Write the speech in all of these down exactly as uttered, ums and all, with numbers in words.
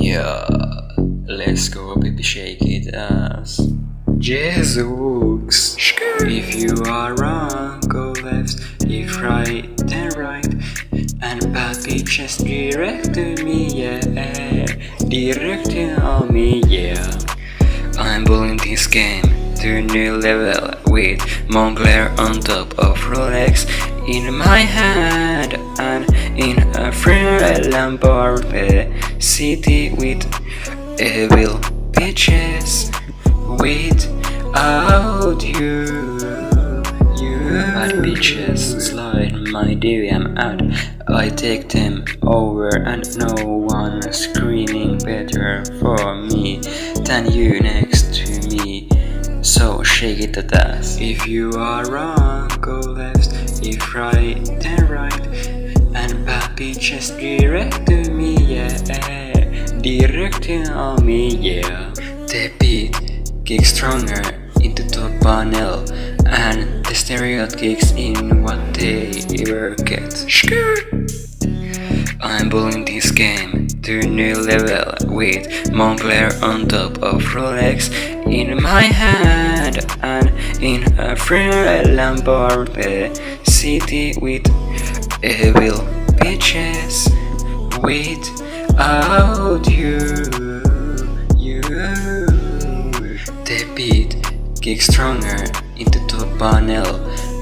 Yeah, let's go baby, shake it ass. Jesus, if you are wrong, go left. If right, then right. And papi just direct to me, yeah. Directing on me, yeah. I'm pulling this game to a new level with Montclair on top of Rolex in my hand and in a Ferrari Lamborghini city with evil bitches without you. Bad bitches slide my D M and I take them over, and no one screaming better for me than you next to me. So shake it at us. If you are wrong, go left. If right, then right. And papi just direct to me, yeah. Directing on me, yeah. The beat kicks stronger into the panel, and the stereo kicks in what they ever get. I'm pulling this game to a new level with Montblanc on top of Rolex in my hand and in a Ferrari Lamborghini city with evil bitches without you. You. The beat kicks stronger into the panel,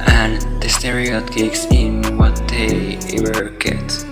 and the stereo kicks in what they ever get.